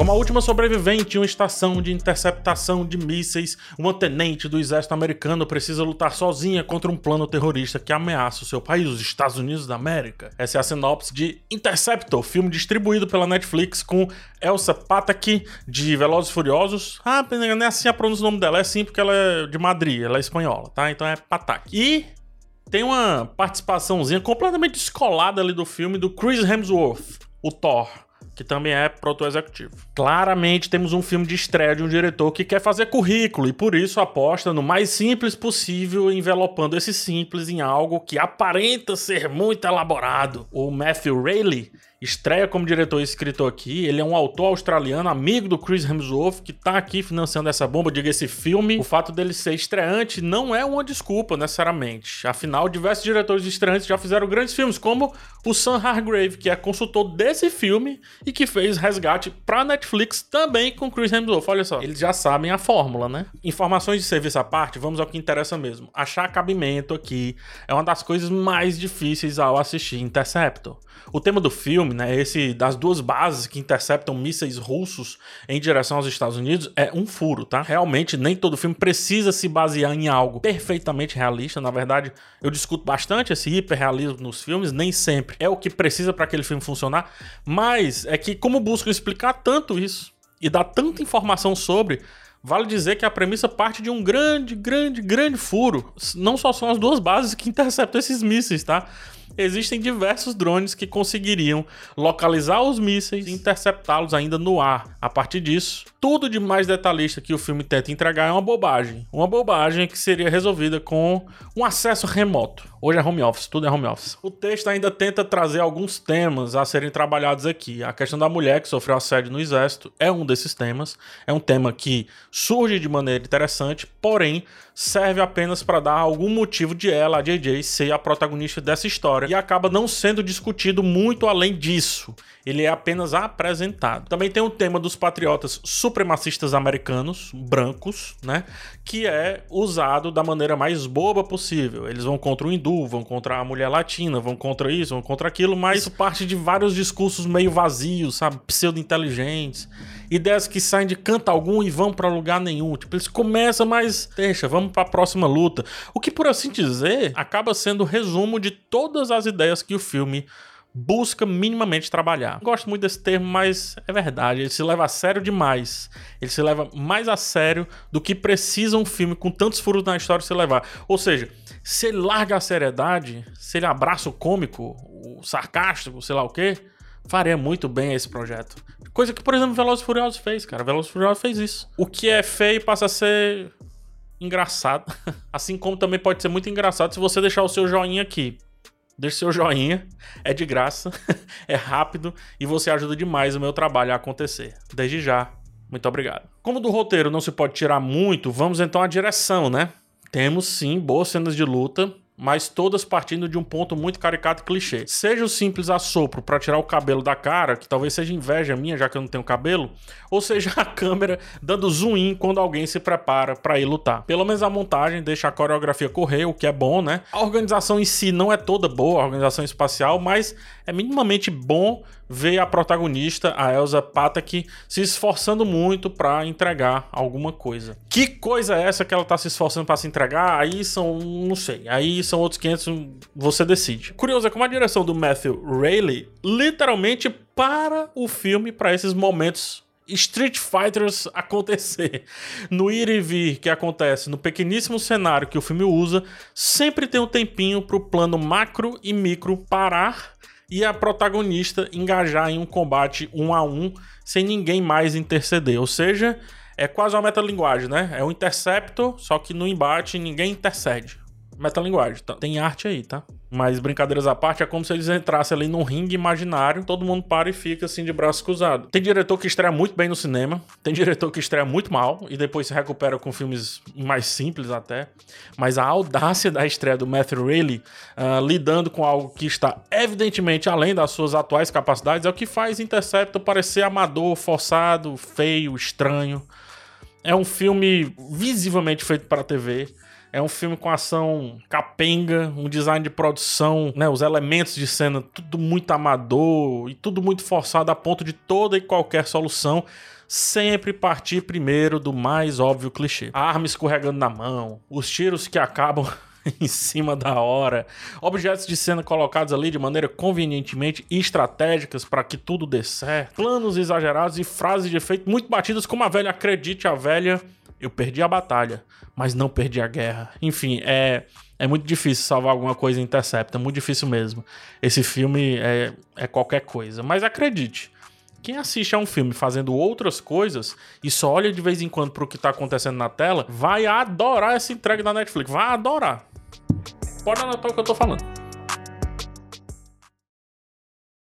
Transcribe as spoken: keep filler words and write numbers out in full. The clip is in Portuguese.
Como a última sobrevivente em uma estação de interceptação de mísseis, uma tenente do exército americano precisa lutar sozinha contra um plano terrorista que ameaça o seu país, os Estados Unidos da América. Essa é a sinopse de Interceptor, filme distribuído pela Netflix com Elsa Pataky, de Velozes e Furiosos. Ah, não é assim a pronúncia do nome dela, é assim porque ela é de Madrid, ela é espanhola, tá? Então é Pataky. E tem uma participaçãozinha completamente descolada ali do filme do Chris Hemsworth, o Thor, que também é proto-executivo. Claramente temos um filme de estreia de um diretor que quer fazer currículo e por isso aposta no mais simples possível, envelopando esse simples em algo que aparenta ser muito elaborado. O Matthew Rayleigh estreia como diretor e escritor aqui. Ele é um autor australiano, amigo do Chris Hemsworth, que tá aqui financiando essa bomba, diga, esse filme. O fato dele ser estreante não é uma desculpa, necessariamente. Afinal, diversos diretores estreantes já fizeram grandes filmes, como o Sam Hargrave, que é consultor desse filme e que fez Resgate pra Netflix também com Chris Hemsworth. Olha só, eles já sabem a fórmula, né? Informações de serviço à parte, vamos ao que interessa mesmo. Achar cabimento aqui é uma das coisas mais difíceis ao assistir Interceptor. O tema do filme, né, esse das duas bases que interceptam mísseis russos em direção aos Estados Unidos, é um furo, tá? Realmente nem todo filme precisa se basear em algo perfeitamente realista. Na verdade, eu discuto bastante esse hiperrealismo nos filmes, nem sempre é o que precisa para aquele filme funcionar, mas é que como buscam explicar tanto isso e dar tanta informação sobre, vale dizer que a premissa parte de um grande, grande, grande furo. Não só são as duas bases que interceptam esses mísseis, tá? Existem diversos drones que conseguiriam localizar os mísseis e interceptá-los ainda no ar. A partir disso, tudo de mais detalhista que o filme tenta entregar é uma bobagem. Uma bobagem que seria resolvida com um acesso remoto. Hoje é home office, tudo é home office. O texto ainda tenta trazer alguns temas a serem trabalhados aqui. A questão da mulher que sofreu assédio no exército é um desses temas. É um tema que surge de maneira interessante, porém serve apenas para dar algum motivo de ela, a J J, ser a protagonista dessa história. E acaba não sendo discutido muito além disso. Ele é apenas apresentado. Também tem o tema dos patriotas supremacistas americanos, brancos, né? Que é usado da maneira mais boba possível. Eles vão contra o hindu, vão contra a mulher latina, vão contra isso, vão contra aquilo, mas isso parte de vários discursos meio vazios, sabe? Pseudo-inteligentes. Ideias que saem de canto algum e vão pra lugar nenhum. Tipo, eles começam, mas deixa, vamos pra próxima luta. O que, por assim dizer, acaba sendo o resumo de todas as ideias que o filme busca minimamente trabalhar. Gosto muito desse termo, mas é verdade, ele se leva a sério demais. Ele se leva mais a sério do que precisa um filme com tantos furos na história se levar. Ou seja, se ele larga a seriedade, se ele abraça o cômico, o sarcástico, sei lá o quê, faria muito bem esse projeto. Coisa que, por exemplo, Velozes e Furiosos fez, cara. Velozes e Furiosos fez isso. O que é feio passa a ser engraçado. Assim como também pode ser muito engraçado se você deixar o seu joinha aqui. Deixe seu joinha, é de graça, é rápido e você ajuda demais o meu trabalho a acontecer. Desde já, muito obrigado. Como do roteiro não se pode tirar muito, vamos então à direção, né? Temos sim boas cenas de luta, mas todas partindo de um ponto muito caricato e clichê. Seja o simples assopro para tirar o cabelo da cara, que talvez seja inveja minha, já que eu não tenho cabelo, ou seja a câmera dando zoom in quando alguém se prepara para ir lutar. Pelo menos a montagem deixa a coreografia correr, o que é bom, né? A organização em si não é toda boa, a organização espacial, mas é minimamente bom ver a protagonista, a Elsa Pataky, se esforçando muito para entregar alguma coisa. Que coisa é essa que ela tá se esforçando para se entregar? Aí são, não sei, aí são outros quinhentos, você decide. Curioso é como a direção do Matthew Rayleigh literalmente para o filme para esses momentos Street Fighters acontecer. No ir e vir que acontece no pequeníssimo cenário que o filme usa, sempre tem um tempinho para o plano macro e micro parar e a protagonista engajar em um combate um a um sem ninguém mais interceder. Ou seja, é quase uma metalinguagem, né? É um Interceptor, só que no embate ninguém intercede. Metalinguagem, tá? Tem arte aí, tá? Mas brincadeiras à parte, é como se eles entrassem ali num ringue imaginário, todo mundo para e fica assim de braço cruzado. Tem diretor que estreia muito bem no cinema, tem diretor que estreia muito mal e depois se recupera com filmes mais simples até, mas a audácia da estreia do Matthew Rayleigh uh, lidando com algo que está evidentemente além das suas atuais capacidades é o que faz Interceptor parecer amador, forçado, feio, estranho. É um filme visivelmente feito para a T V, É um filme com ação capenga, um design de produção, né, os elementos de cena, tudo muito amador e tudo muito forçado a ponto de toda e qualquer solução sempre partir primeiro do mais óbvio clichê. A arma escorregando na mão, os tiros que acabam em cima da hora, objetos de cena colocados ali de maneira convenientemente estratégicas para que tudo dê certo, planos exagerados e frases de efeito muito batidas como a velha acredite a velha, eu perdi a batalha, mas não perdi a guerra. Enfim, é, é muito difícil salvar alguma coisa em Interceptor, é muito difícil mesmo. Esse filme é, é qualquer coisa, mas acredite, quem assiste a um filme fazendo outras coisas e só olha de vez em quando pro que tá acontecendo na tela, vai adorar essa entrega da Netflix, vai adorar. Pode anotar o que eu tô falando.